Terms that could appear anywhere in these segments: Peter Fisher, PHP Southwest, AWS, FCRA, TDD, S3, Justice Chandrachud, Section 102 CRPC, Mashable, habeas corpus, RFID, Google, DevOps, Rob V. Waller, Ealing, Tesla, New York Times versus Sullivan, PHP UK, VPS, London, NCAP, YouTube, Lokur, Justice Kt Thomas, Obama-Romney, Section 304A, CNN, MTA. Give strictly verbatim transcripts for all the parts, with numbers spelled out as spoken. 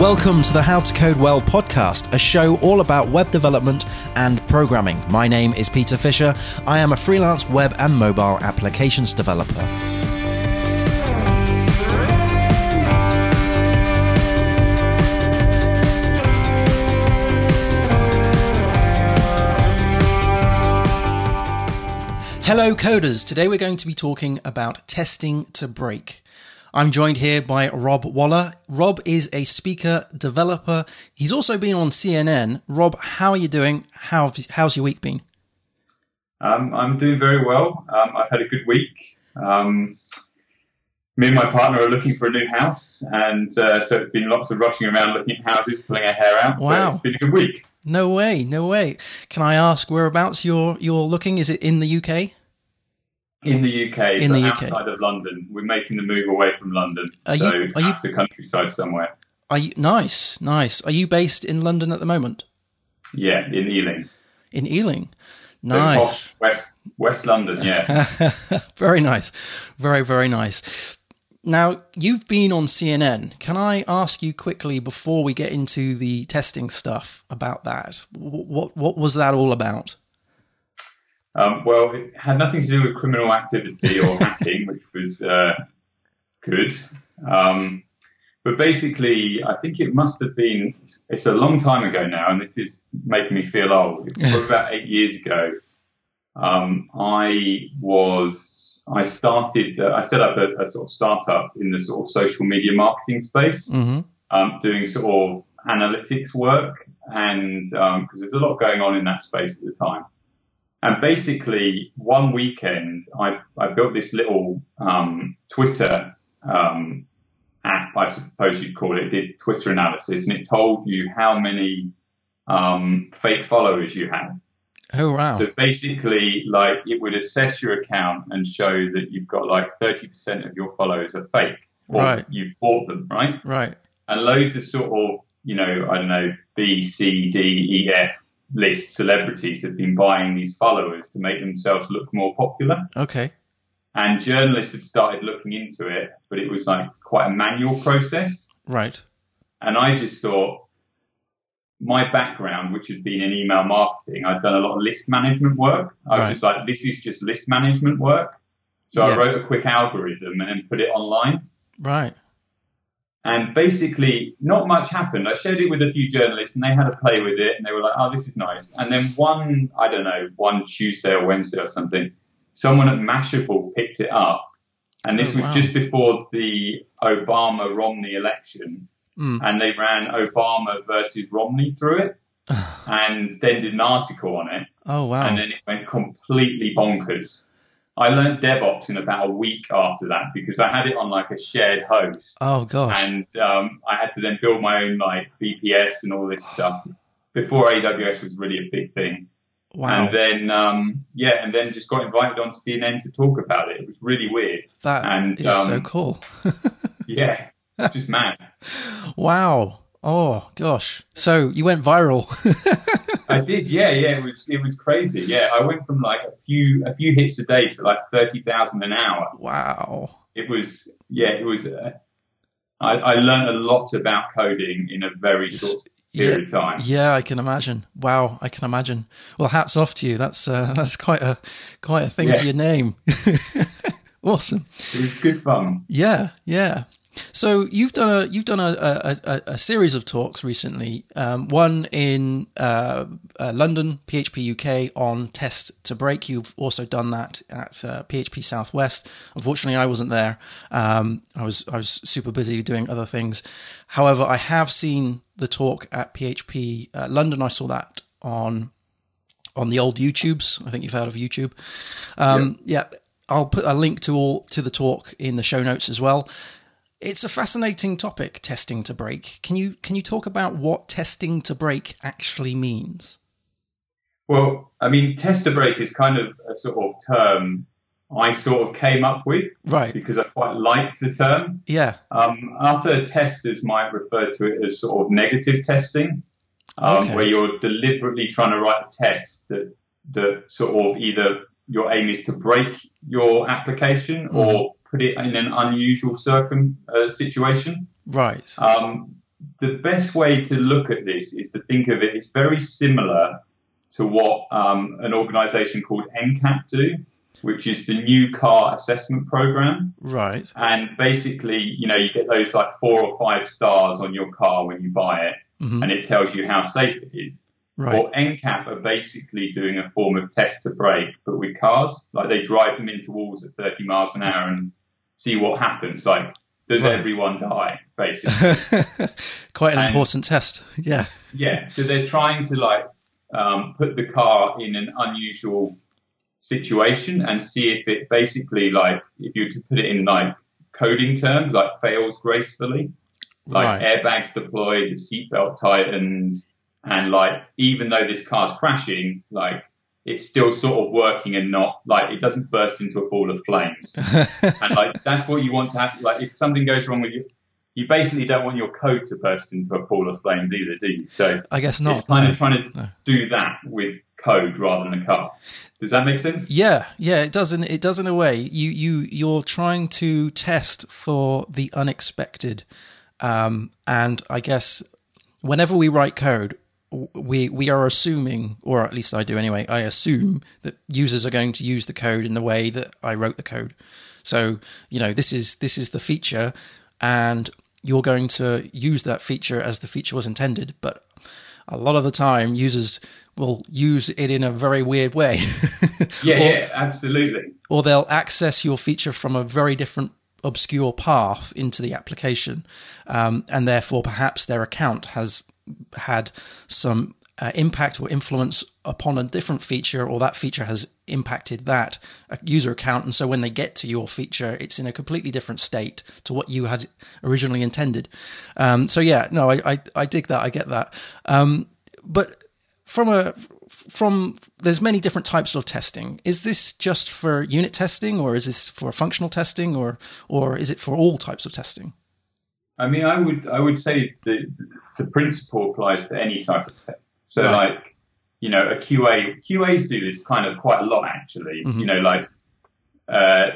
Welcome to the How to Code Well podcast, a show all about web development and programming. My name is Peter Fisher. I am a freelance web and mobile applications developer. Hello coders, today we're going to be talking about testing to break. I'm joined here by Rob Waller. Rob is a speaker, developer. He's also been on C N N. Rob, how are you doing? How, how's your week been? Um, I'm doing very well. Um, I've had a good week. Um, me and my partner are looking for a new house, and uh, so it's been lots of rushing around looking at houses, pulling our hair out. Wow. It's been a good week. No way, no way. Can I ask whereabouts you're you're looking? Is it in the U K? In the U K, in the U K, outside of London. We're making the move away from London, are so you, are that's you, the countryside somewhere. Are you, nice, nice. Are you based in London at the moment? Yeah, in Ealing. In Ealing, nice. So West West London, yeah. Very nice, very very nice. Now, you've been on C N N. Can I ask you quickly before we get into the testing stuff about that? What what was that all about? Um, well, it had nothing to do with criminal activity or hacking, which was uh, good. Um, but basically, I think it must have been, it's a long time ago now, and this is making me feel old. It was about eight years ago. Um, I was, I started, uh, I set up a, a sort of startup in the sort of social media marketing space, mm-hmm. um, doing sort of analytics work. And um, because there's a lot going on in that space at the time. And basically one weekend, I, I built this little um, Twitter um, app, I suppose you'd call it. It did Twitter analysis, and it told you how many um, fake followers you had. Oh, wow. So basically, like, it would assess your account and show that you've got like thirty percent of your followers are fake. Or right. You've bought them, right? Right. And loads of sort of, you know, I don't know, B, C, D, E, F list celebrities have been buying these followers to make themselves look more popular. Okay. And journalists had started looking into it, but it was like quite a manual process. Right. And I just thought, my background, which had been in email marketing, I'd done a lot of list management work. I was right. just like, this is just list management work. So yeah. I wrote a quick algorithm and then put it online. Right. And basically, not much happened. I shared it with a few journalists, and they had a play with it, and they were like, oh, this is nice. And then one, I don't know, one Tuesday or Wednesday or something, someone at Mashable picked it up. And this oh, wow. was just before the Obama-Romney election. Mm. And they ran Obama versus Romney through it and then did an article on it. Oh, wow. And then it went completely bonkers. I learned DevOps in about a week after that because I had it on like a shared host. Oh, gosh. And um, I had to then build my own like V P S and all this stuff before A W S was really a big thing. Wow. And then, um, yeah, and then just got invited on C N N to talk about it. It was really weird. That and, is um, so cool. Yeah, just mad. Wow. Oh, gosh. So you went viral. I did, yeah, yeah. It was it was crazy, yeah. I went from like a few a few hits a day to like thirty thousand an hour. Wow! It was, yeah, it was. Uh, I I learned a lot about coding in a very short period yeah, of time. Yeah, I can imagine. Wow, I can imagine. Well, hats off to you. That's uh, that's quite a quite a thing yeah. to your name. Awesome. It was good fun. Yeah, yeah. So you've done a you've done a a, a, a series of talks recently. Um, one in uh, uh, London, P H P U K, on test to break. You've also done that at uh, P H P Southwest. Unfortunately, I wasn't there. Um, I was I was super busy doing other things. However, I have seen the talk at P H P uh, London. I saw that on on the old YouTubes. I think you've heard of YouTube. Um, yeah. yeah, I'll put a link to all to the talk in the show notes as well. It's a fascinating topic, testing to break. Can you can you talk about what testing to break actually means? Well, I mean, test to break is kind of a sort of term I sort of came up with, right? Because I quite liked the term. Yeah. Um, other testers might refer to it as sort of negative testing, um, okay. where you're deliberately trying to write a test that that sort of either your aim is to break your application mm-hmm. or put it in an unusual circum uh, situation. Right. Um, the best way to look at this is to think of it, it's very similar to what um, an organization called N C A P do, which is the new car assessment program. Right. And basically, you know, you get those like four or five stars on your car when you buy it, mm-hmm. and it tells you how safe it is. Right. Well, N C A P are basically doing a form of test to brake, but with cars. Like they drive them into walls at thirty miles an hour and see what happens. Like, does right. everyone die, basically? Quite an and, important test. Yeah. Yeah. So they're trying to like um, put the car in an unusual situation and see if it basically, like, if you were to put it in like coding terms, like fails gracefully, like right. airbags deploy, the seatbelt tightens. And like, even though this car's crashing, like it's still sort of working and not like it doesn't burst into a ball of flames. And like, that's what you want to have. Like, if something goes wrong with you, you basically don't want your code to burst into a ball of flames either, do you? So I guess not. It's kind no. of trying to no. do that with code rather than a car. Does that make sense? Yeah, yeah, it does. In, it does in a way. You you you're trying to test for the unexpected, um, and I guess whenever we write code, we we are assuming, or at least I do anyway, I assume that users are going to use the code in the way that I wrote the code. So, you know, this is this is the feature, and you're going to use that feature as the feature was intended. But a lot of the time, users will use it in a very weird way. Yeah, or, yeah, absolutely. Or they'll access your feature from a very different obscure path into the application, um, and therefore perhaps their account has had some uh, impact or influence upon a different feature, or that feature has impacted that user account. And so when they get to your feature, it's in a completely different state to what you had originally intended. Um, so yeah, no, I, I, I dig that. I get that. Um, but from a, from there's many different types of testing. Is this just for unit testing, or is this for functional testing, or, or is it for all types of testing? I mean, I would I would say the the principle applies to any type of test. So, right. like, you know, a Q A, Q As do this kind of quite a lot, actually. Mm-hmm. You know, like, uh,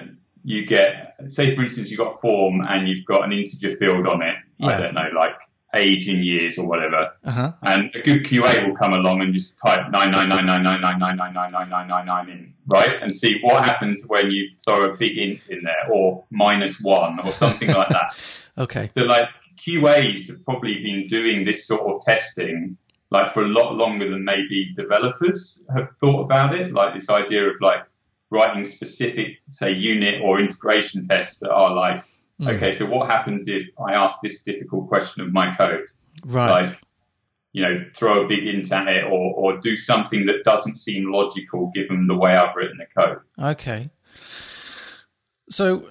you get, say, for instance, you've got a form and you've got an integer field on it. Yeah. I don't know, like age in years or whatever. Uh-huh. And a good Q A will come along and just type nine nine nine nine nine nine nine nine nine nine nine nine in, right? And see what happens when you throw a big int in there, or minus one or something like that. Okay. So like Q As have probably been doing this sort of testing like for a lot longer than maybe developers have thought about it. Like this idea of like writing specific, say, unit or integration tests that are like, mm. okay, so what happens if I ask this difficult question of my code? Right. Like, you know, throw a big int at it, or or do something that doesn't seem logical given the way I've written the code. Okay. So...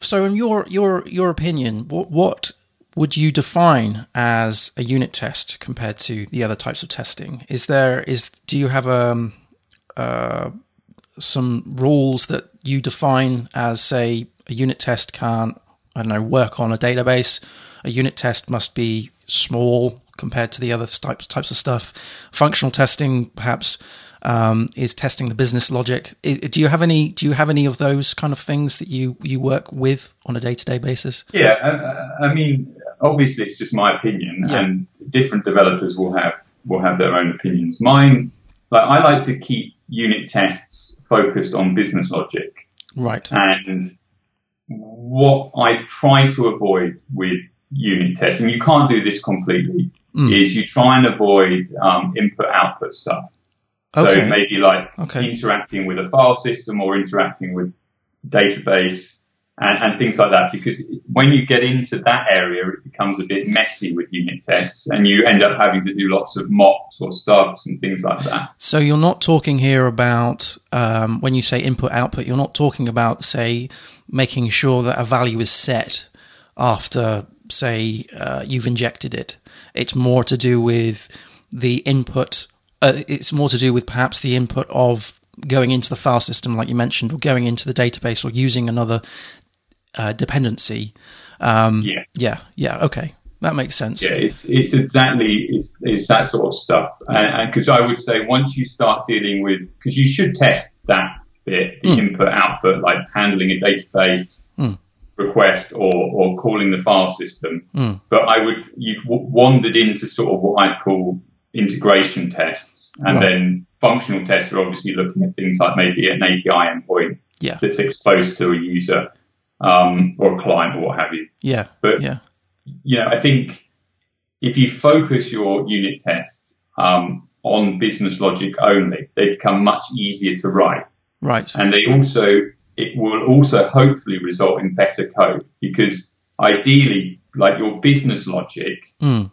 So in your your your opinion, what what would you define as a unit test compared to the other types of testing? Is there is do you have um uh some rules that you define as, say, a unit test can't, I don't know, work on a database, a unit test must be small compared to the other types types of stuff, functional testing perhaps Um, is testing the business logic. Do you have any? Do you have any of those kind of things that you, you work with on a day-to-day basis? Yeah, I, I mean, obviously, it's just my opinion, yeah. and different developers will have will have their own opinions. Mine, like I like to keep unit tests focused on business logic, right? And what I try to avoid with unit tests, and you can't do this completely, mm. is you try and avoid um, input-output stuff. So okay. maybe like okay. interacting with a file system or interacting with database and, and things like that, because when you get into that area, it becomes a bit messy with unit tests and you end up having to do lots of mocks or stubs and things like that. So you're not talking here about, um, when you say input output, you're not talking about, say, making sure that a value is set after, say, uh, you've injected it. It's more to do with the input Uh, it's more to do with perhaps the input of going into the file system, like you mentioned, or going into the database, or using another uh, dependency. Um, yeah, yeah, yeah. Okay, that makes sense. Yeah, it's it's exactly it's it's that sort of stuff. And because I would say once you start dealing with, because you should test that bit, the mm. input output, like handling a database, mm. request or, or calling the file system. Mm. But I would, you've w wandered into sort of what I call integration tests. And right. then functional tests are obviously looking at things like maybe an A P I endpoint yeah. that's exposed to a user um, or a client or what have you. Yeah. But, yeah. you know, I think if you focus your unit tests um, on business logic only, they become much easier to write. Right. And they also... it will also hopefully result in better code, because ideally, like your business logic, mm.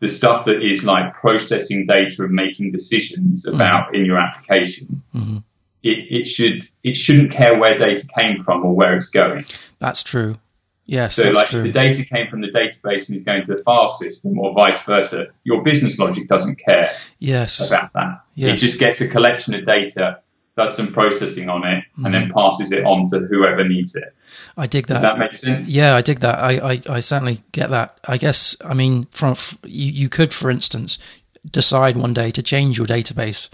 the stuff that is like processing data and making decisions about mm. in your application, mm-hmm. it, it should it shouldn't care where data came from or where it's going. That's true. Yes. So that's like true. If the data came from the database and is going to the file system or vice versa, your business logic doesn't care yes. about that. Yes. It just gets a collection of data, does some processing on it, and mm. then passes it on to whoever needs it. I dig that. Does that make sense? Yeah, I dig that. I, I, I certainly get that. I guess, I mean, from you, you could, for instance, decide one day to change your database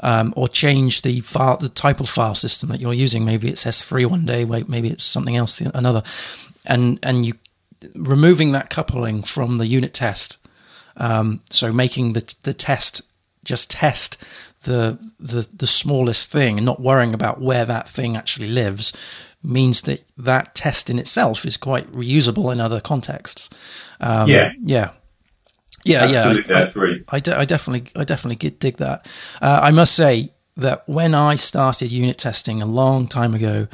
um, or change the file, the type of file system that you're using. Maybe it's S three one day, maybe it's something else another. And, and you removing that coupling from the unit test, um, so making the, the test just test the the the smallest thing and not worrying about where that thing actually lives, means that that test in itself is quite reusable in other contexts. Um, yeah, yeah, yeah, Absolutely, yeah. I, I, I, de I definitely, I definitely get, dig that. Uh, I must say that when I started unit testing a long time ago,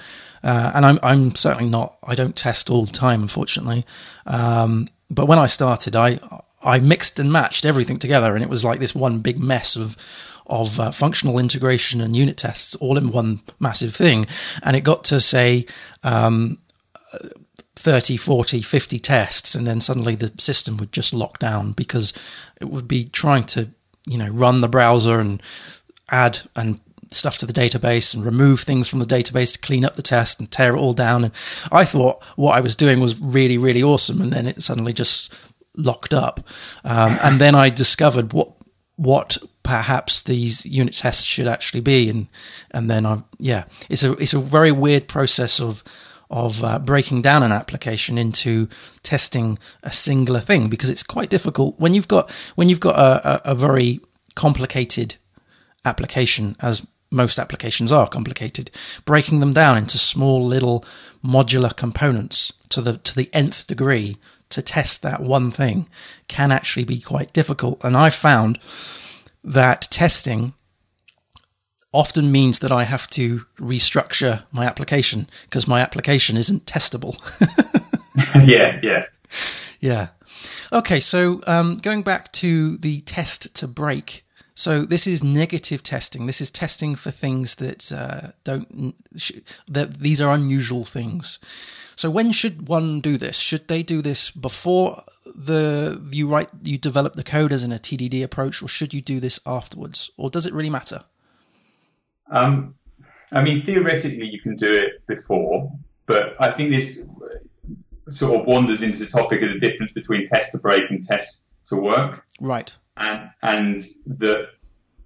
uh, and I'm I'm certainly not, I don't test all the time, unfortunately. Um, but when I started, I I mixed and matched everything together, and it was like this one big mess of of uh, functional integration and unit tests all in one massive thing. And it got to, say, um, thirty, forty, fifty tests, and then suddenly the system would just lock down, because it would be trying to, you know, run the browser and add and stuff to the database and remove things from the database to clean up the test and tear it all down. And I thought what I was doing was really, really awesome, and then it suddenly just locked up. Um, and then I discovered what what perhaps these unit tests should actually be, and and then I'm yeah it's a it's a very weird process of of uh, breaking down an application into testing a singular thing, because it's quite difficult when you've got when you've got a, a, a very complicated application, as most applications are complicated. Breaking them down into small little modular components to the to the nth degree to test that one thing can actually be quite difficult. And I found that testing often means that I have to restructure my application, because my application isn't testable. yeah, yeah. Yeah. Okay, so um, going back to the test to break. So this is negative testing. This is testing for things that uh, don't, sh that these are unusual things. So when should one do this? Should they do this before the you write you develop the code as in a T D D approach, or should you do this afterwards, or does it really matter? Um, I mean, theoretically, you can do it before, but I think this sort of wanders into the topic of the difference between test to break and test to work. Right. And and the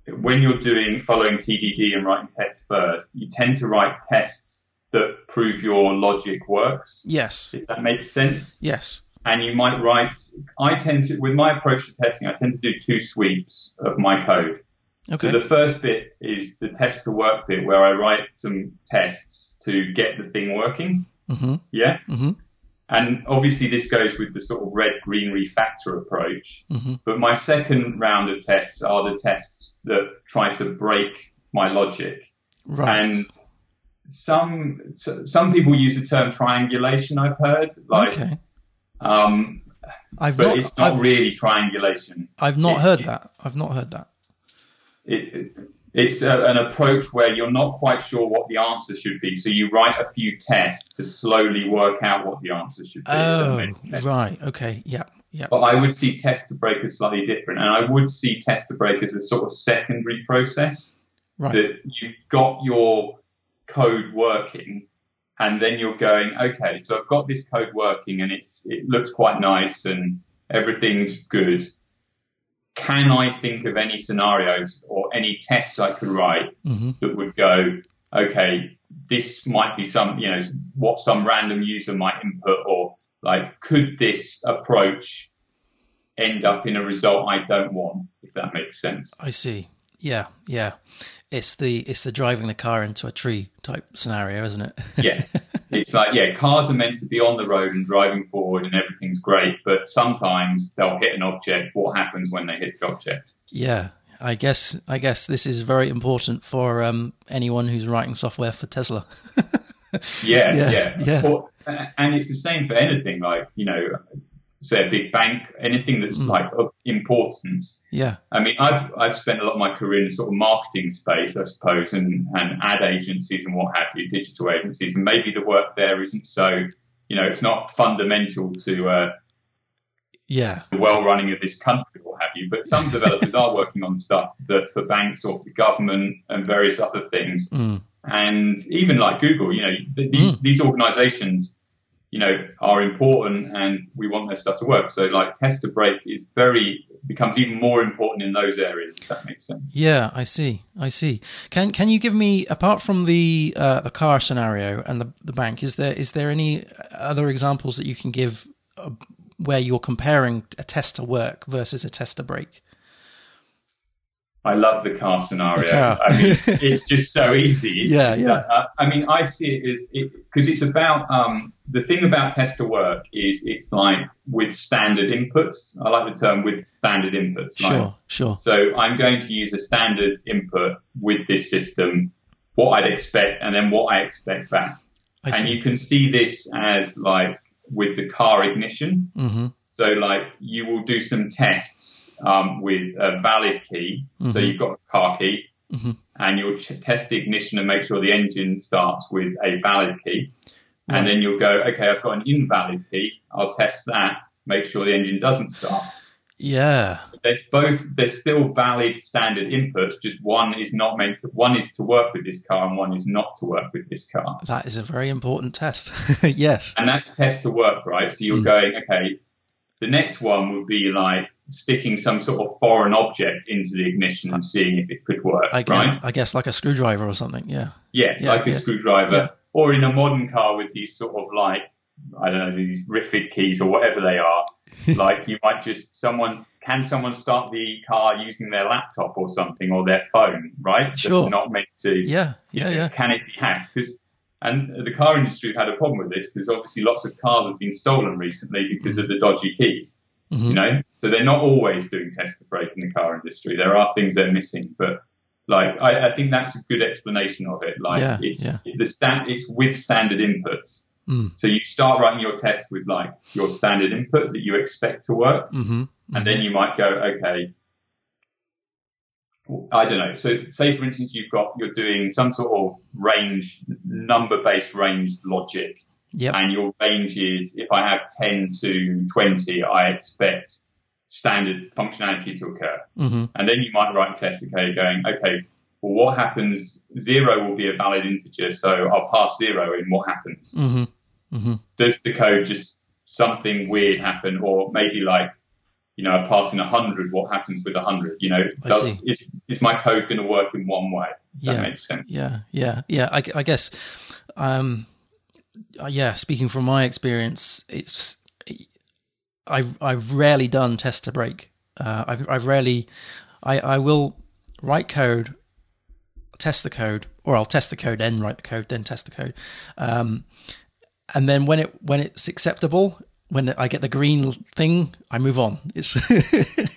when you're doing following T D D and writing tests first, you tend to write tests that prove your logic works. Yes. If that makes sense. Yes. And you might write, I tend to, with my approach to testing, I tend to do two sweeps of my code. Okay. So the first bit is the test to work bit, where I write some tests to get the thing working. Mm-hmm. Yeah. Mm-hmm. And obviously this goes with the sort of red-green refactor approach. Mm-hmm. But my second round of tests are the tests that try to break my logic. Right. And Some some people use the term triangulation. I've heard, like, okay. um, I've but not, it's not I've, really triangulation. I've not it's, heard it, that. I've not heard that. It, it, it's a, an approach where you're not quite sure what the answer should be, so you write a few tests to slowly work out what the answer should be. Oh, right. Okay. Yeah. Yeah. But I would see test to break as slightly different, and I would see test to break as a sort of secondary process. Right. That you've got your code working, and then you're going, okay, so I've got this code working and it's it looks quite nice and everything's good. Can I think of any scenarios or any tests I could write mm-hmm. that would go, okay, this might be some, you know, what some random user might input, or like, could this approach end up in a result I don't want, if that makes sense. I see. Yeah, yeah. It's the it's the driving the car into a tree type scenario, isn't it? Yeah. It's like, yeah, cars are meant to be on the road and driving forward and everything's great, but sometimes they'll hit an object. What happens when they hit the object? Yeah. I guess I guess this is very important for um, anyone who's writing software for Tesla. yeah, yeah, yeah. yeah. Or, and it's the same for anything, like, you know, say a big bank, anything that's mm. like of importance. Yeah. I mean, I've I've spent a lot of my career in the sort of marketing space, I suppose, and, and ad agencies and what have you, digital agencies, and maybe the work there isn't so, you know, it's not fundamental to uh, yeah, the well-running of this country, or have you. But some developers are working on stuff that for banks or for the government and various other things. Mm. And even like Google, you know, these, mm. these organizations, you know, are important and we want their stuff to work. So like test to break is very, becomes even more important in those areas, if that makes sense. Yeah, I see. I see. Can can you give me, apart from the, uh, the car scenario and the, the bank, is there is there any other examples that you can give uh, where you're comparing a test to work versus a test to break? I love the car scenario. The car. I mean, it's just so easy. It's yeah, just, yeah. Uh, I mean, I see it as, because it, it's about, um, the thing about test to work is it's like with standard inputs. I like the term with standard inputs. Sure, like, sure. So I'm going to use a standard input with this system, what I'd expect, and then what I expect back. I and you can see this as like, with the car ignition. Mm-hmm. So like you will do some tests um, with a valid key. Mm-hmm. So you've got a car key mm-hmm. and you'll ch- test the ignition and make sure the engine starts with a valid key. Right. And then you'll go, okay, I've got an invalid key. I'll test that, make sure the engine doesn't start. Yeah. But there's both, there's still valid standard inputs. Just one is not meant to, one is to work with this car and one is not to work with this car. That is a very important test. Yes. And that's test to work, right? So you're mm. going, okay, the next one would be like sticking some sort of foreign object into the ignition and seeing if it could work, I guess, right? I guess like a screwdriver or something. Yeah. Yeah. yeah like yeah. a screwdriver yeah. or in a modern car with these sort of like, I don't know, these R F I D keys or whatever they are. Like you might just someone can someone start the car using their laptop or something or their phone, right? Sure. That's not meant to. Yeah, yeah, you know, yeah. Can it be hacked? Because and the car industry had a problem with this because obviously lots of cars have been stolen recently because mm-hmm. of the dodgy keys. Mm-hmm. You know, so they're not always doing test to break in the car industry. There are things they're missing, but like I, I think that's a good explanation of it. Like yeah, it's yeah. the stand, it's with standard inputs. Mm. So you start writing your test with like your standard input that you expect to work. Mm-hmm. Mm-hmm. And then you might go, okay, I don't know. So say, for instance, you've got, you're doing some sort of range, number-based range logic. Yep. And your range is, if I have ten to twenty, I expect standard functionality to occur. Mm-hmm. And then you might write a test, okay, going, okay, well, what happens? Zero will be a valid integer, so I'll pass zero in. What happens? Mm-hmm. Mm-hmm. Does the code just something weird happen, or maybe like, you know, passing a hundred? What happens with a hundred? You know, does, is, is my code going to work in one way? That yeah. makes sense. Yeah, yeah, yeah. I, I guess, um, yeah. Speaking from my experience, it's I've I've rarely done test to break. Uh, I've I've rarely. I I will write code. Test the code, or I'll test the code, then write the code, then test the code, um, and then when it when it's acceptable, when I get the green thing, I move on. It's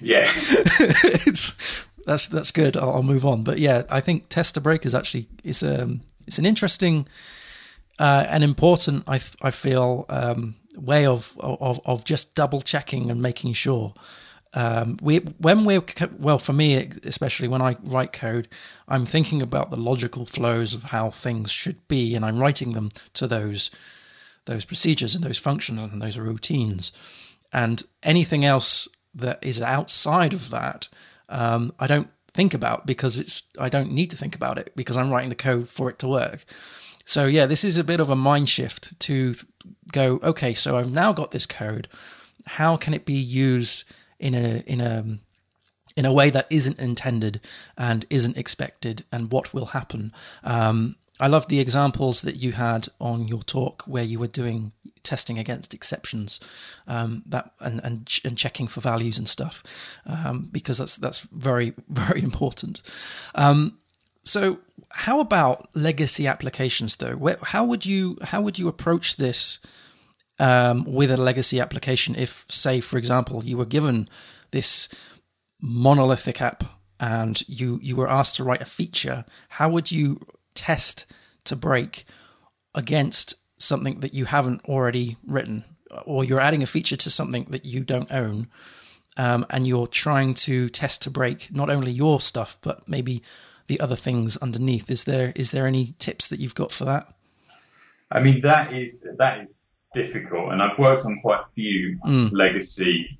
yeah, it's that's that's good. I'll, I'll move on. But yeah, I think test to break is actually it's um it's an interesting uh, and important I I feel um, way of of of just double checking and making sure. Um, we when we're well for me especially when I write code, I'm thinking about the logical flows of how things should be, and I'm writing them to those those procedures and those functions and those routines, and anything else that is outside of that, um, I don't think about because it's I don't need to think about it because I'm writing the code for it to work. So yeah, this is a bit of a mind shift to go. Okay, so I've now got this code. How can it be used in a in a in a way that isn't intended and isn't expected, and what will happen? Um, I love the examples that you had on your talk where you were doing testing against exceptions, um, that and, and and checking for values and stuff, um, because that's that's very, very important. Um, so how about legacy applications, though? Where, how would you how would you approach this um, with a legacy application if, say, for example, you were given this monolithic app and you you were asked to write a feature? How would you test to break against something that you haven't already written, or you're adding a feature to something that you don't own, um, and you're trying to test to break not only your stuff but maybe the other things underneath? Is there is there any tips that you've got for that? I mean, that is that is difficult, and I've worked on quite a few mm. legacy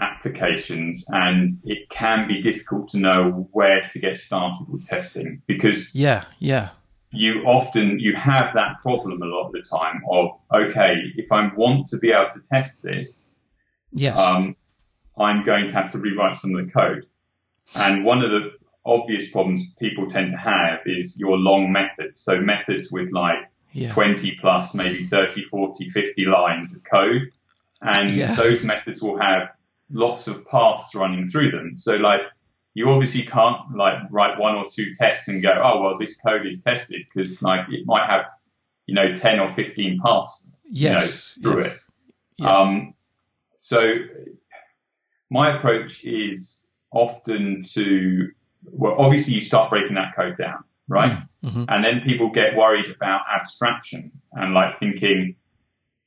applications, and it can be difficult to know where to get started with testing, because yeah yeah you often you have that problem a lot of the time of, okay, if I want to be able to test this, yes um I'm going to have to rewrite some of the code. And one of the obvious problems people tend to have is your long methods, so methods with like yeah. twenty plus, maybe thirty, forty, fifty lines of code, and yeah. those methods will have lots of paths running through them. So like, you obviously can't like write one or two tests and go, oh, well, this code is tested, because like it might have, you know, ten or fifteen paths yes, you know, through yes. it. Yeah. Um, so my approach is often to, well, obviously you start breaking that code down, right? Mm-hmm. And then people get worried about abstraction and like thinking,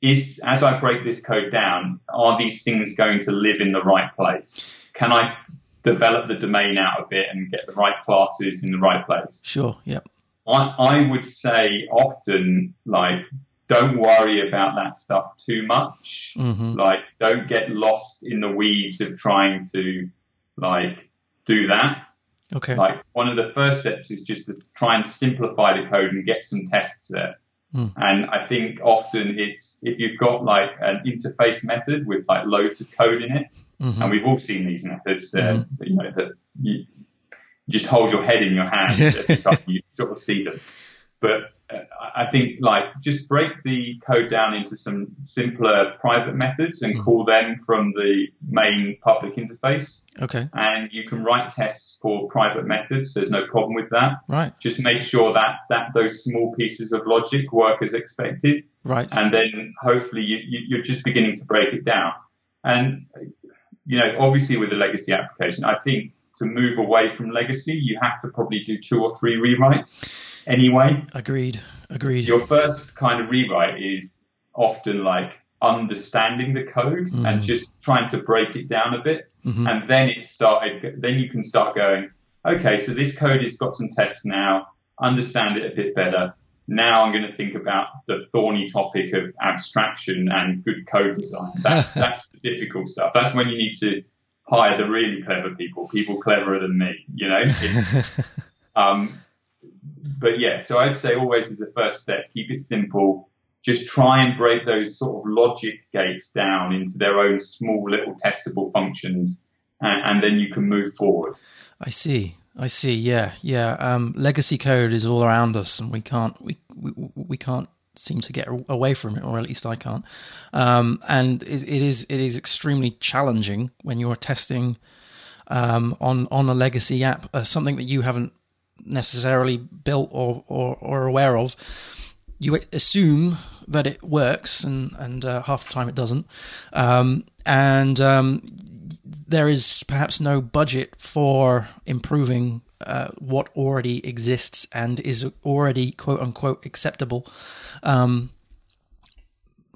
is, as I break this code down, are these things going to live in the right place? Can I develop the domain out of it and get the right classes in the right place? Sure, yep. I, I would say often, like, don't worry about that stuff too much. Mm-hmm. Like, don't get lost in the weeds of trying to, like, do that. Okay. Like, one of the first steps is just to try and simplify the code and get some tests there. Mm. And I think often it's, if you've got like an interface method with like loads of code in it, mm-hmm. and we've all seen these methods, uh, mm. you know, that you just hold your head in your hands every time you sort of see them. But uh, I think like just break the code down into some simpler private methods and mm. call them from the main public interface. Okay. And you can write tests for private methods. There's no problem with that. Right. Just make sure that, that those small pieces of logic work as expected. Right. And then hopefully you, you, you're just beginning to break it down. And, you know, obviously with a legacy application, I think to move away from legacy, you have to probably do two or three rewrites anyway. Agreed. Agreed. Your first kind of rewrite is often like understanding the code mm. and just trying to break it down a bit. Mm-hmm. And then it started, then you can start going, okay, so this code has got some tests now, understand it a bit better. Now I'm going to think about the thorny topic of abstraction and good code design. That, that's the difficult stuff. That's when you need to hire the really clever people, people cleverer than me, you know? It's, um, but yeah, so I'd say always as a first step, keep it simple. Just try and break those sort of logic gates down into their own small little testable functions, and, and then you can move forward. I see. I see. Yeah. Yeah. Um, legacy code is all around us, and we can't, we, we, we can't seem to get away from it, or at least I can't. Um, and it, it is, it is extremely challenging when you're testing, um, on, on a legacy app, uh, something that you haven't necessarily built or, or, or aware of. You assume that it works, and, and, uh, half the time it doesn't. Um, and, um, there is perhaps no budget for improving uh, what already exists and is already quote unquote acceptable. Um,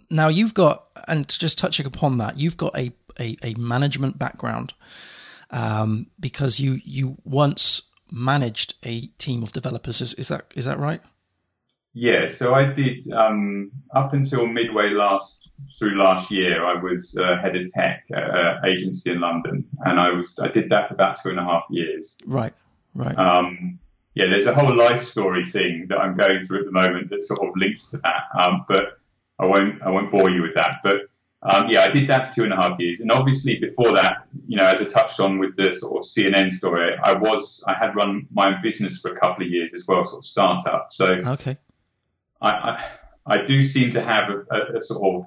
now you've got, and just touching upon that, you've got a, a, a management background, um, because you, you once managed a team of developers. Is, is that, is that right? Yeah. So I did, um, up until midway last through last year, I was uh, head of tech at an agency in London, and I was I did that for about two and a half years. Right, right. Um, yeah, there's a whole life story thing that I'm going through at the moment that sort of links to that, um, but I won't I won't bore you with that. But Um, yeah, I did that for two and a half years. And obviously before that, you know, as I touched on with the sort of C N N story, I was, I had run my own business for a couple of years as well, sort of startup. So okay. I, I, I do seem to have a, a, a sort of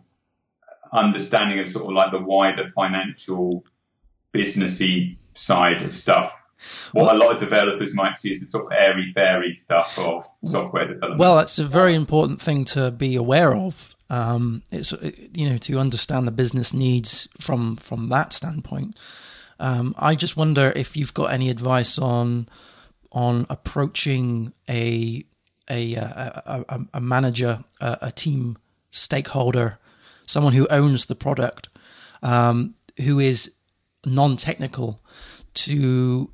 understanding of sort of like the wider financial businessy side of stuff. What well, a lot of developers might see is the sort of airy-fairy stuff of software development. Well, that's a very important thing to be aware of. Um, it's, you know, to understand the business needs from from that standpoint. Um, I just wonder if you've got any advice on on approaching a a a, a, a manager, a, a team stakeholder, someone who owns the product, um, who is non-technical, to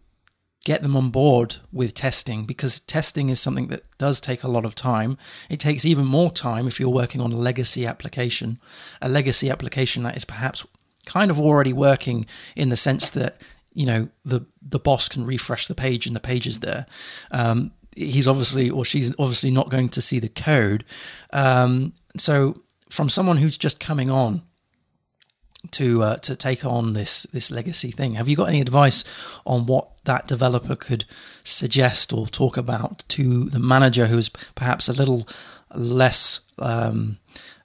get them on board with testing, because testing is something that does take a lot of time. It takes even more time if you're working on a legacy application, a legacy application that is perhaps kind of already working in the sense that, you know, the, the boss can refresh the page and the page is there. Um, he's obviously, or she's obviously not going to see the code. Um, so from someone who's just coming on to uh, to take on this this legacy thing, have you got any advice on what that developer could suggest or talk about to the manager who is perhaps a little less um,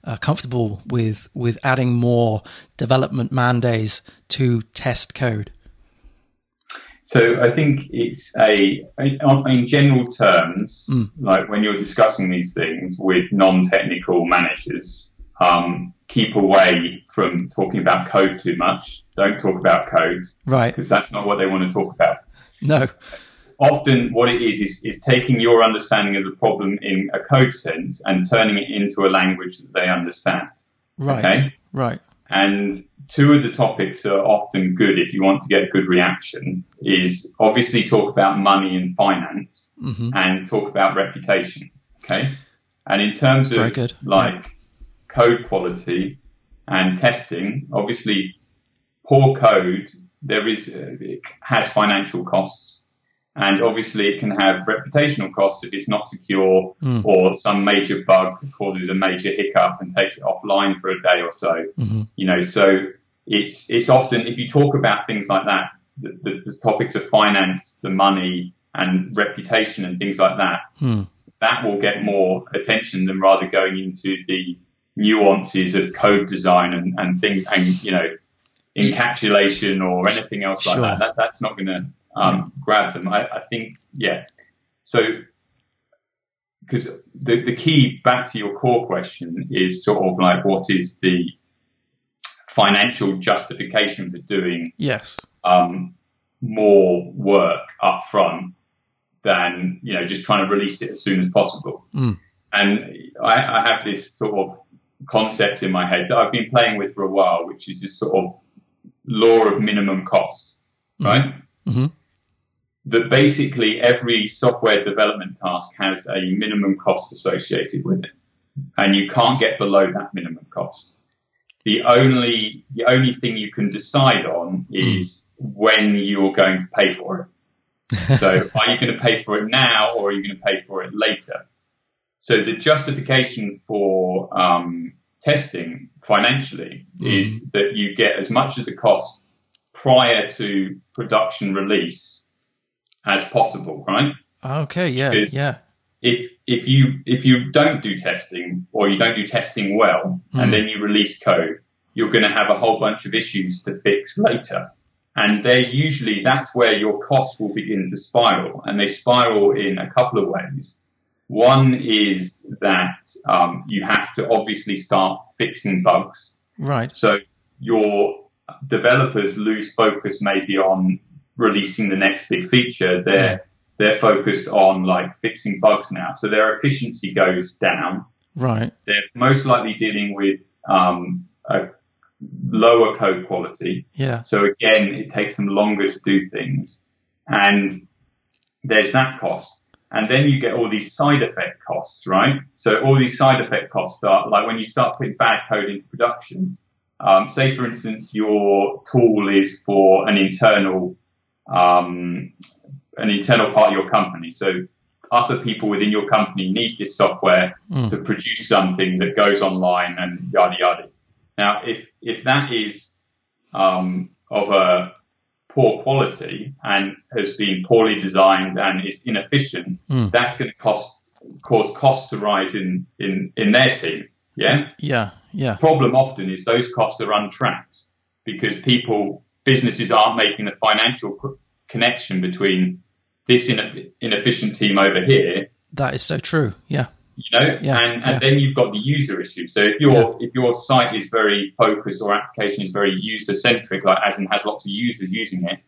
uh, comfortable with with adding more development man days to test code? So I think it's a, in general terms, mm. like when you're discussing these things with non-technical managers, um, keep away from talking about code too much. Don't talk about code. Right. Because that's not what they want to talk about. No. Often what it is, is is taking your understanding of the problem in a code sense and turning it into a language that they understand. Right. Okay? Right. And two of the topics that are often good if you want to get a good reaction is obviously talk about money and finance, mm-hmm. and talk about reputation. Okay. And in terms Very of good. like yeah. code quality and testing, obviously poor code, there is, uh, it has financial costs, and obviously it can have reputational costs if it's not secure, mm. or some major bug causes a major hiccup and takes it offline for a day or so. Mm-hmm. You know, so it's it's often, if you talk about things like that, the, the, the topics of finance, the money and reputation and things like that, mm. that will get more attention than rather going into the nuances of code design and, and things, and, you know, encapsulation or anything else sure. like that. that. That's not going to um, yeah. grab them. I, I think, yeah. So, because the, the key, back to your core question, is sort of like, what is the financial justification for doing yes. um, more work up front than, you know, just trying to release it as soon as possible. Mm. And I, I have this sort of concept in my head that I've been playing with for a while, which is this sort of law of minimum cost, right? Mm-hmm. That basically every software development task has a minimum cost associated with it, and you can't get below that minimum cost. The only the only thing you can decide on is mm. when you're going to pay for it. So are you going to pay for it now, or are you going to pay for it later? So the justification for um, testing financially mm. is that you get as much of the cost prior to production release as possible, right? Okay, yeah, because yeah. If if you if you don't do testing, or you don't do testing well, mm. and then you release code, you're going to have a whole bunch of issues to fix later, and they're usually that's where your costs will begin to spiral, and they spiral in a couple of ways. One is that um, you have to obviously start fixing bugs. Right. So your developers lose focus maybe on releasing the next big feature. They're, yeah. they're focused on like fixing bugs now. So their efficiency goes down. Right. They're most likely dealing with um, a lower code quality. Yeah. So again, it takes them longer to do things. And there's that cost. And then you get all these side effect costs, right? So all these side effect costs start, like when you start putting bad code into production. Um, say, for instance, your tool is for an internal, um, an internal part of your company. So other people within your company need this software mm. to produce something that goes online and yada, yada. Now, if if that is um, of a poor quality and has been poorly designed and is inefficient, mm. that's going to cost cause costs to rise in, in, in their team. Yeah? Yeah, yeah. The problem often is those costs are untracked because people, businesses aren't making the financial co- connection between this ineff- inefficient team over here. That is so true, yeah. You know, yeah, and, and yeah. then you've got the user issue. So if your yeah. if your site is very focused or application is very user centric, like as in has lots of users using it,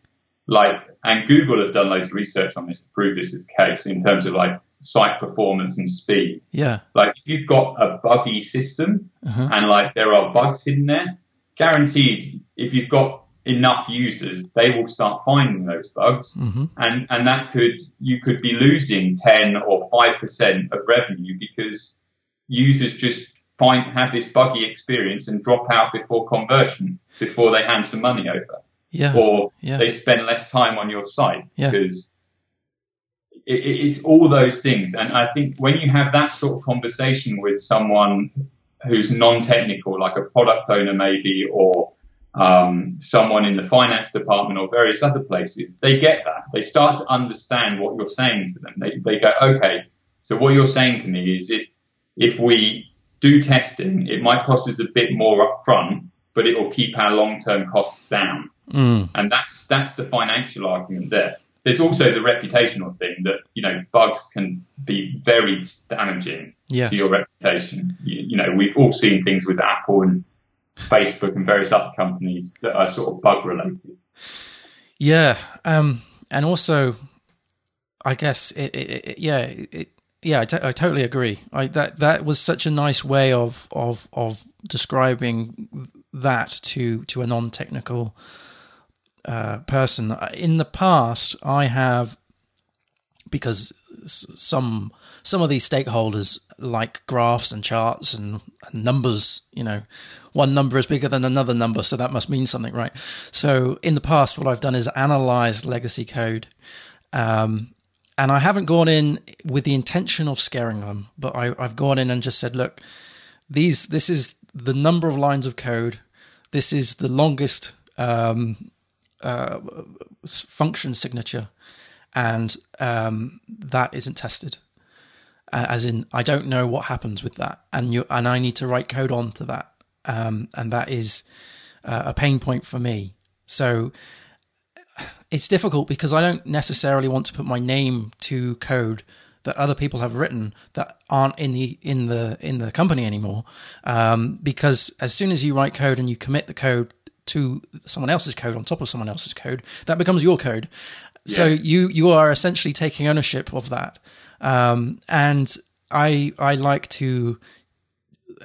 like and Google have done loads of research on this to prove this is the case in terms of like site performance and speed. Yeah. Like if you've got a buggy system uh-huh. and like there are bugs hidden there, guaranteed if you've got enough users, they will start finding those bugs, mm-hmm. and and that could you could be losing ten or five percent of revenue because users just find have this buggy experience and drop out before conversion before they hand some money over, yeah, or yeah. they spend less time on your site yeah. because it, it's all those things. And I think when you have that sort of conversation with someone who's non-technical, like a product owner maybe, or um someone in the finance department or various other places, they get that. They start to understand what you're saying to them. They they go, okay, so what you're saying to me is if if we do testing, it might cost us a bit more up front, but it will keep our long-term costs down. Mm. And that's that's the financial argument there. There's also the reputational thing that, you know, bugs can be very damaging yes. to your reputation. You, you know, we've all seen things with Apple and Facebook and various other companies that are sort of bug related. Yeah, um, and also, I guess it. it, it yeah, it, yeah, I, t- I totally agree. I, that that was such a nice way of of of describing that to to a non-technical uh, person. In the past, I have because some some of these stakeholders like graphs and charts and, and numbers, you know. One number is bigger than another number, so that must mean something, right? So in the past, what I've done is analyzed legacy code. Um, and I haven't gone in with the intention of scaring them, but I, I've gone in and just said, look, these this is the number of lines of code. This is the longest um, uh, function signature, and um, that isn't tested. Uh, as in, I don't know what happens with that, and you and I need to write code onto that. Um, and that is uh, a pain point for me. So it's difficult because I don't necessarily want to put my name to code that other people have written that aren't in the in the in the company anymore. Um, because as soon as you write code and you commit the code to someone else's code on top of someone else's code, that becomes your code. Yeah. So you you are essentially taking ownership of that. Um, and I I like to,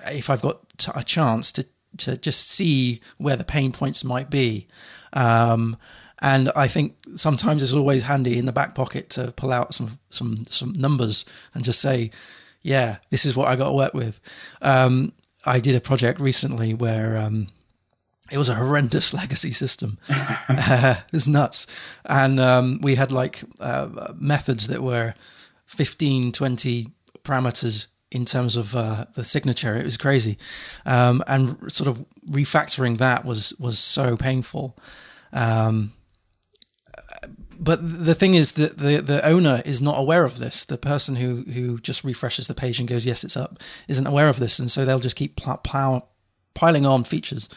if I've got a chance to to just see where the pain points might be, um, and I think sometimes it's always handy in the back pocket to pull out some some some numbers and just say, yeah, this is what I got to work with. Um, I did a project recently where um, it was a horrendous legacy system. uh, it was nuts, and um, we had like uh, methods that were fifteen, twenty parameters in terms of uh, the signature. It was crazy. Um, and sort of refactoring that was, was so painful. Um, but the thing is that the, the owner is not aware of this. The person who, who just refreshes the page and goes, yes, it's up, isn't aware of this. And so they'll just keep pl- pl- piling on features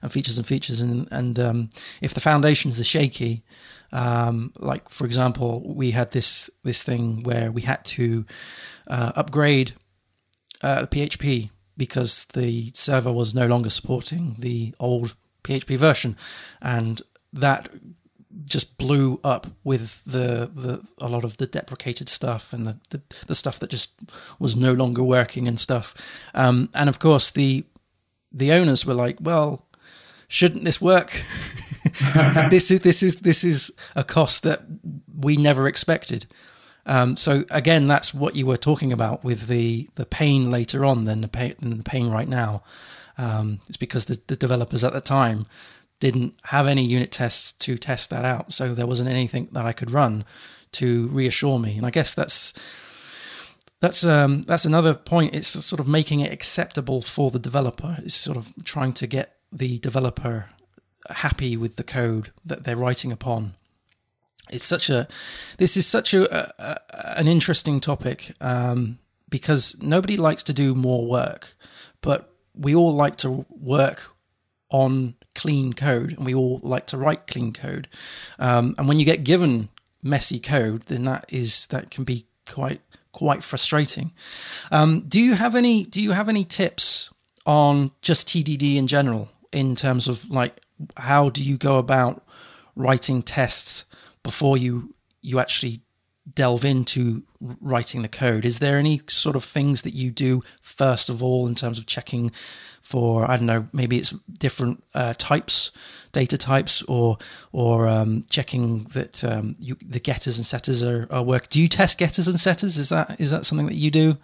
and features and features. And, and um, if the foundations are shaky, um, like for example, we had this, this thing where we had to uh, upgrade Uh, P H P because the server was no longer supporting the old P H P version, and that just blew up with the, the a lot of the deprecated stuff and the, the, the stuff that just was no longer working and stuff. Um, and of course, the the owners were like, "Well, shouldn't this work? this is this is this is a cost that we never expected." Um, so again, that's what you were talking about with the, the pain later on than the pain, than the pain right now. Um, it's because the, the developers at the time didn't have any unit tests to test that out. So there wasn't anything that I could run to reassure me. And I guess that's that's um, that's another point. It's sort of making it acceptable for the developer. It's sort of trying to get the developer happy with the code that they're writing upon. It's such a, this is such a, a, a an interesting topic um, because nobody likes to do more work, but we all like to work on clean code, and we all like to write clean code. Um, and when you get given messy code, then that is that can be quite quite frustrating. Um, do you have any Do you have any tips on just T D D in general in terms of like how do you go about writing tests before you you actually delve into writing the code? Is there any sort of things that you do first of all in terms of checking for, I don't know, maybe it's different uh, types, data types, or or um, checking that um, you, the getters and setters are, are work. Do you test getters and setters? Is that is that something that you do?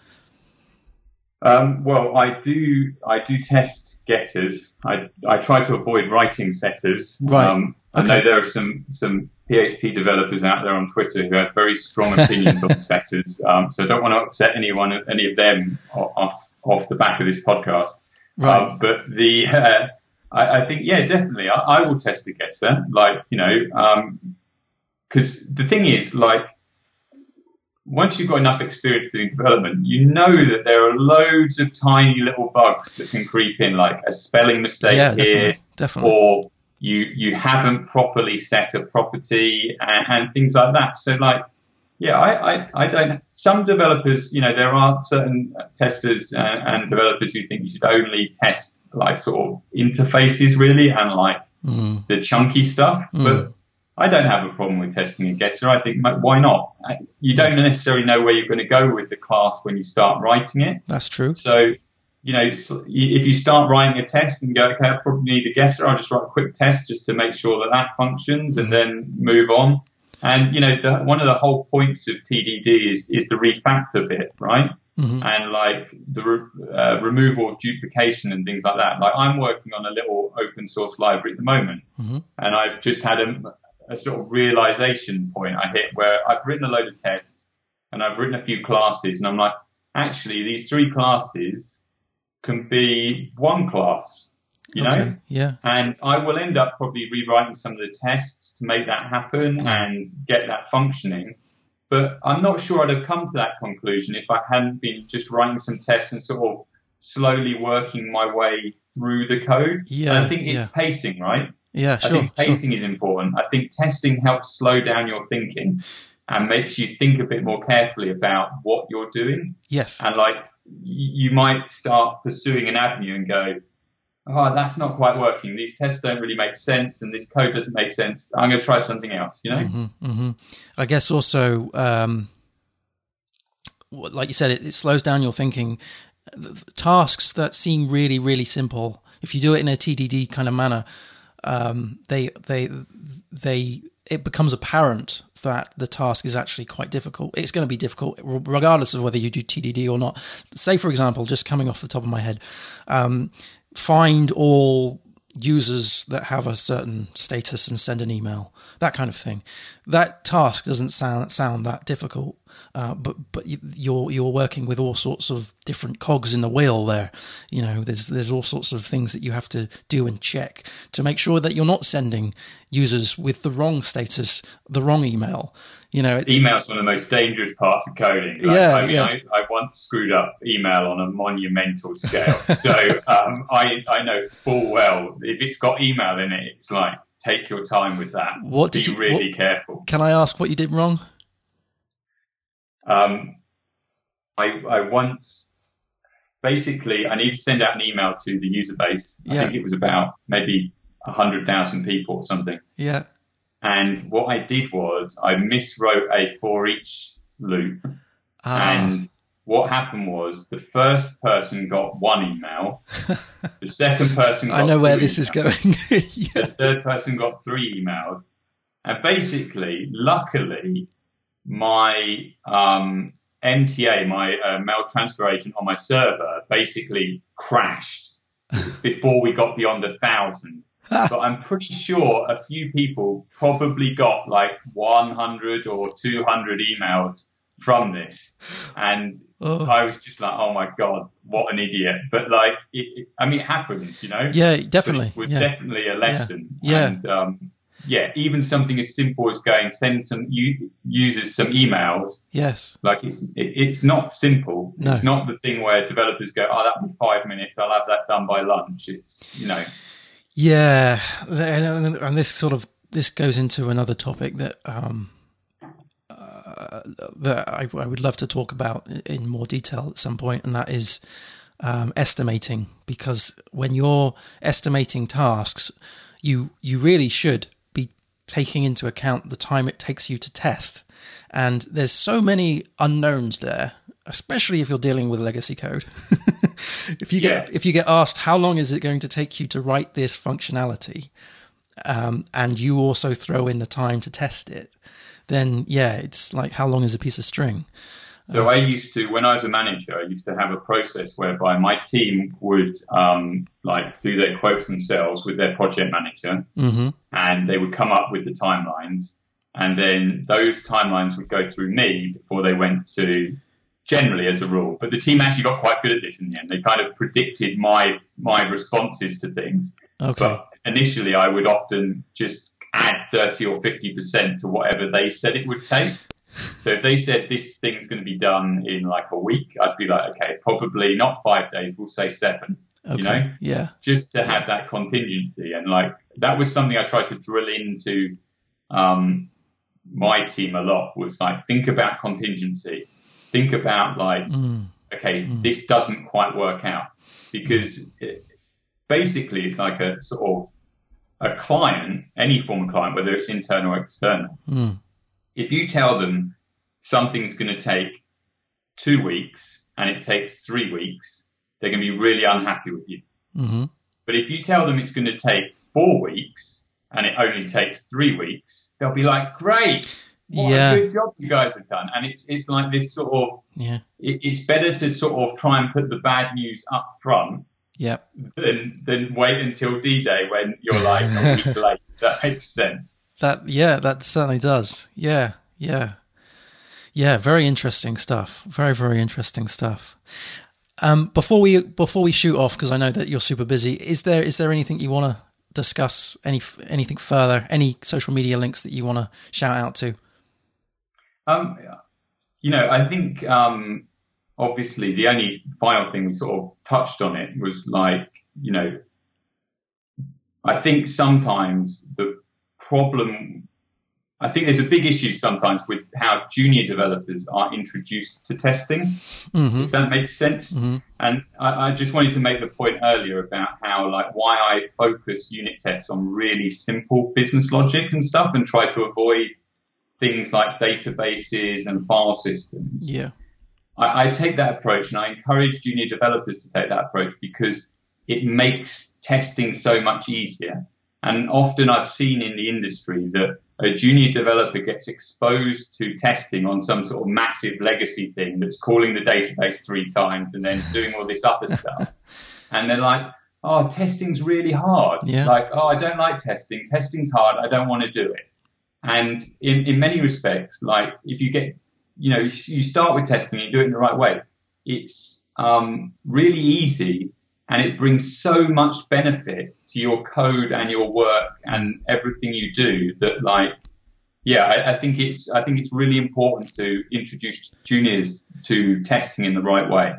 Um, well, I do. I do test getters. I I try to avoid writing setters. Right. Um, I okay. know there are some some P H P developers out there on Twitter who have very strong opinions on setters. Um, so I don't want to upset anyone, any of them, off off the back of this podcast. Right. Um, but the uh, I, I think, yeah, definitely, I, I will test the getter. Like, you know, because um, the thing is, like, once you've got enough experience doing development, you know that there are loads of tiny little bugs that can creep in, like a spelling mistake yeah, here, definitely, definitely. or you you haven't properly set a property and, and things like that. So, like, yeah, I, I, I don't. Some developers, you know, there are certain testers and, and developers who think you should only test like sort of interfaces really and like mm. the chunky stuff. Mm. But I don't have a problem with testing a getter. I think, why not? You don't necessarily know where you're going to go with the class when you start writing it. That's true. So, you know, if you start writing a test and go, okay, I probably need a getter, I'll just write a quick test just to make sure that that functions and mm. then move on. And, you know, the, one of the whole points of T D D is, is the refactor bit, right? Mm-hmm. And, like, the re, uh, removal of duplication and things like that. Like, I'm working on a little open source library at the moment, mm-hmm. and I've just had a, a sort of realization point I hit where I've written a load of tests and I've written a few classes, and I'm like, actually, these three classes can be one class. You know, okay, yeah, and I will end up probably rewriting some of the tests to make that happen mm. and get that functioning. But I'm not sure I'd have come to that conclusion if I hadn't been just writing some tests and sort of slowly working my way through the code. Yeah, and I think it's yeah. pacing, right? Yeah, sure. I think pacing sure. is important. I think testing helps slow down your thinking and makes you think a bit more carefully about what you're doing. Yes, and like you might start pursuing an avenue and go, oh, that's not quite working. These tests don't really make sense, and this code doesn't make sense. I'm going to try something else, you know? Mm-hmm, mm-hmm. I guess also, um, like you said, it, it slows down your thinking. Tasks that seem really, really simple, if you do it in a T D D kind of manner, um, they, they, they, it becomes apparent that the task is actually quite difficult. It's going to be difficult regardless of whether you do T D D or not. Say, for example, just coming off the top of my head, um, find all users that have a certain status and send an email, that kind of thing. That task doesn't sound sound that difficult, uh, but but you're you're working with all sorts of different cogs in the wheel there. You know, there's there's all sorts of things that you have to do and check to make sure that you're not sending users with the wrong status, the wrong email. You know, email's one of the most dangerous parts of coding. Like, yeah, I mean, yeah. I, I once screwed up email on a monumental scale. so um, I, I know full well if it's got email in it, it's like, take your time with that. What Be did you, really what, careful. Can I ask what you did wrong? Um, I, I once, basically, I needed to send out an email to the user base. I yeah. think it was about maybe one hundred thousand people or something. Yeah. And what I did was I miswrote a for each loop. Ah. And what happened was the first person got one email. The second person got I know where this emails. Is going. yeah. The third person got three emails. And basically, luckily, my um, M T A, my uh, mail transfer agent on my server, basically crashed before we got beyond a thousand. But I'm pretty sure a few people probably got like one hundred or two hundred emails from this. And oh. I was just like, oh my God, what an idiot. But like, it, it, I mean, it happens, you know? Yeah, definitely. But it was yeah. definitely a lesson. Yeah. yeah. And, um, yeah, even something as simple as going send some u- users some emails. Yes, like it's it, it's not simple. No. It's not the thing where developers go, "Oh, that was five minutes. I'll have that done by lunch." It's you know. Yeah, and, and this sort of this goes into another topic that um uh, that I, I would love to talk about in more detail at some point, and that is um, estimating, because when you're estimating tasks, you you really should taking into account the time it takes you to test. And there's so many unknowns there, especially if you're dealing with legacy code. if you yeah. get if you get asked, how long is it going to take you to write this functionality? Um, and you also throw in the time to test it. Then, yeah, it's like, how long is a piece of string? So um, I used to, when I was a manager, I used to have a process whereby my team would um, like do their quotes themselves with their project manager. Mm-hmm. And they would come up with the timelines, and then those timelines would go through me before they went to, generally as a rule. But the team actually got quite good at this in the end. They kind of predicted my my responses to things. Okay. But initially, I would often just add thirty or fifty percent to whatever they said it would take. So if they said this thing's going to be done in like a week, I'd be like, okay, probably not five days. We'll say seven. Okay. You know, yeah, just to have that contingency. And like, that was something I tried to drill into um, my team a lot, was like, think about contingency. Think about like, mm. okay, mm. this doesn't quite work out, because it, basically it's like a sort of a client, any form of client, whether it's internal or external. Mm. If you tell them something's going to take two weeks and it takes three weeks, they're going to be really unhappy with you. Mm-hmm. But if you tell them it's going to take four weeks and it only takes three weeks, they'll be like, great, what yeah. a good job you guys have done. And it's it's like this sort of, yeah. it, it's better to sort of try and put the bad news up front yep. than, than wait until D-Day when you're like a week late. That makes sense. That Yeah, that certainly does. Yeah, yeah. Yeah, very interesting stuff. Very, very interesting stuff. Um, before we before we shoot off, because I know that you're super busy, is there is there anything you want to discuss? Any anything further? Any social media links that you want to shout out to? Um, you know, I think um, obviously the only final thing we sort of touched on it was like, you know, I think sometimes the problem, I think there's a big issue sometimes with how junior developers are introduced to testing, mm-hmm. if that makes sense. Mm-hmm. And I, I just wanted to make the point earlier about how, like, why I focus unit tests on really simple business logic and stuff, and try to avoid things like databases and file systems. Yeah, I, I take that approach, and I encourage junior developers to take that approach because it makes testing so much easier. And often I've seen in the industry that a junior developer gets exposed to testing on some sort of massive legacy thing that's calling the database three times and then doing all this other stuff. And they're like, oh, testing's really hard. Yeah. Like, oh, I don't like testing. Testing's hard. I don't want to do it. And in, in many respects, like if you get, you know, you start with testing, you do it in the right way. It's um, really easy. And it brings so much benefit to your code and your work and everything you do that, like, yeah, I, I think it's I think it's really important to introduce juniors to testing in the right way.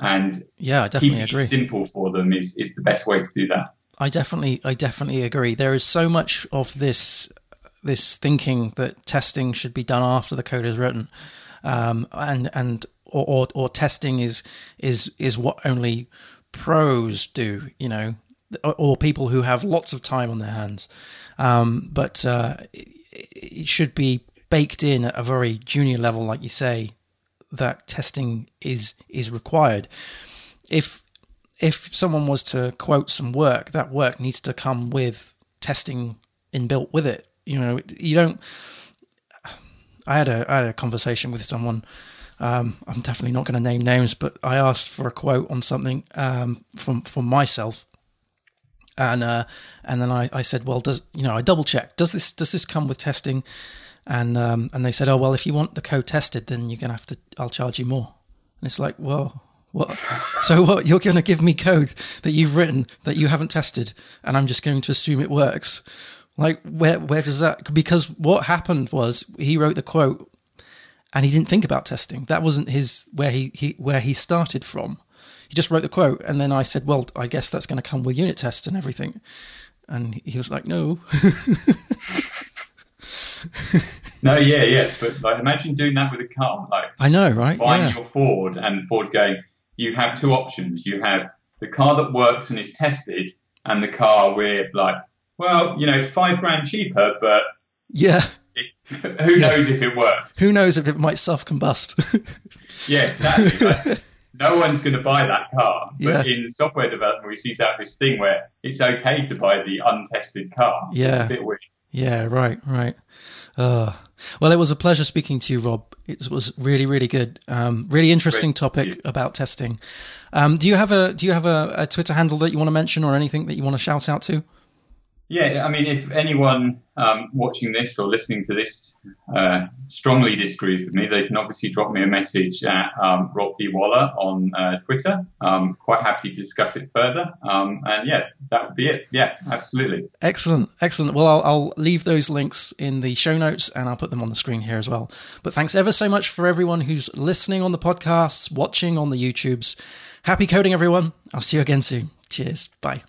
And yeah, I definitely agree. Keeping it simple for them is, is the best way to do that. I definitely I definitely agree. There is so much of this this thinking that testing should be done after the code is written, um, and and or, or or testing is is is what only pros do, you know, or people who have lots of time on their hands. Um, but uh, it should be baked in at a very junior level, like you say, that testing is is required. If if someone was to quote some work, that work needs to come with testing inbuilt with it. You know, you don't. I had a I had a conversation with someone. Um, I'm definitely not going to name names, but I asked for a quote on something um, from from myself, and uh, and then I, I said, well, does you know I double checked does this does this come with testing? And um, and they said, oh, well, if you want the code tested, then you're going to have to, I'll charge you more. And it's like, whoa, what? So what? You're going to give me code that you've written that you haven't tested, and I'm just going to assume it works. Like, where where does that, because what happened was he wrote the quote and he didn't think about testing. That wasn't his, where he, he where he started from. He just wrote the quote. And then I said, well, I guess that's going to come with unit tests and everything. And he was like, no. No, yeah, yeah. But like, imagine doing that with a car. Like, I know, right? Buying yeah. your Ford and Ford going, you have two options. You have the car that works and is tested, and the car where, like, well, you know, it's five grand cheaper, but yeah, it, who yeah. knows if it works? Who knows if it might self-combust? Yeah, exactly. Like, no one's going to buy that car. But yeah. in software development, we seem to have this thing where it's okay to buy the untested car. Yeah, it's a bit weird. Yeah, right, right. Uh, well, it was a pleasure speaking to you, Rob. It was really, really good. Um, really interesting Great. topic about testing. Um, do you have a do you have a, a Twitter handle that you want to mention, or anything that you want to shout out to? Yeah, I mean, if anyone um, watching this or listening to this uh, strongly disagrees with me, they can obviously drop me a message at um, Rob V. Waller on uh, Twitter. Um, quite happy to discuss it further. Um, and yeah, that would be it. Yeah, absolutely. Excellent. Excellent. Well, I'll, I'll leave those links in the show notes, and I'll put them on the screen here as well. But thanks ever so much for everyone who's listening on the podcasts, watching on the YouTubes. Happy coding, everyone. I'll see you again soon. Cheers. Bye.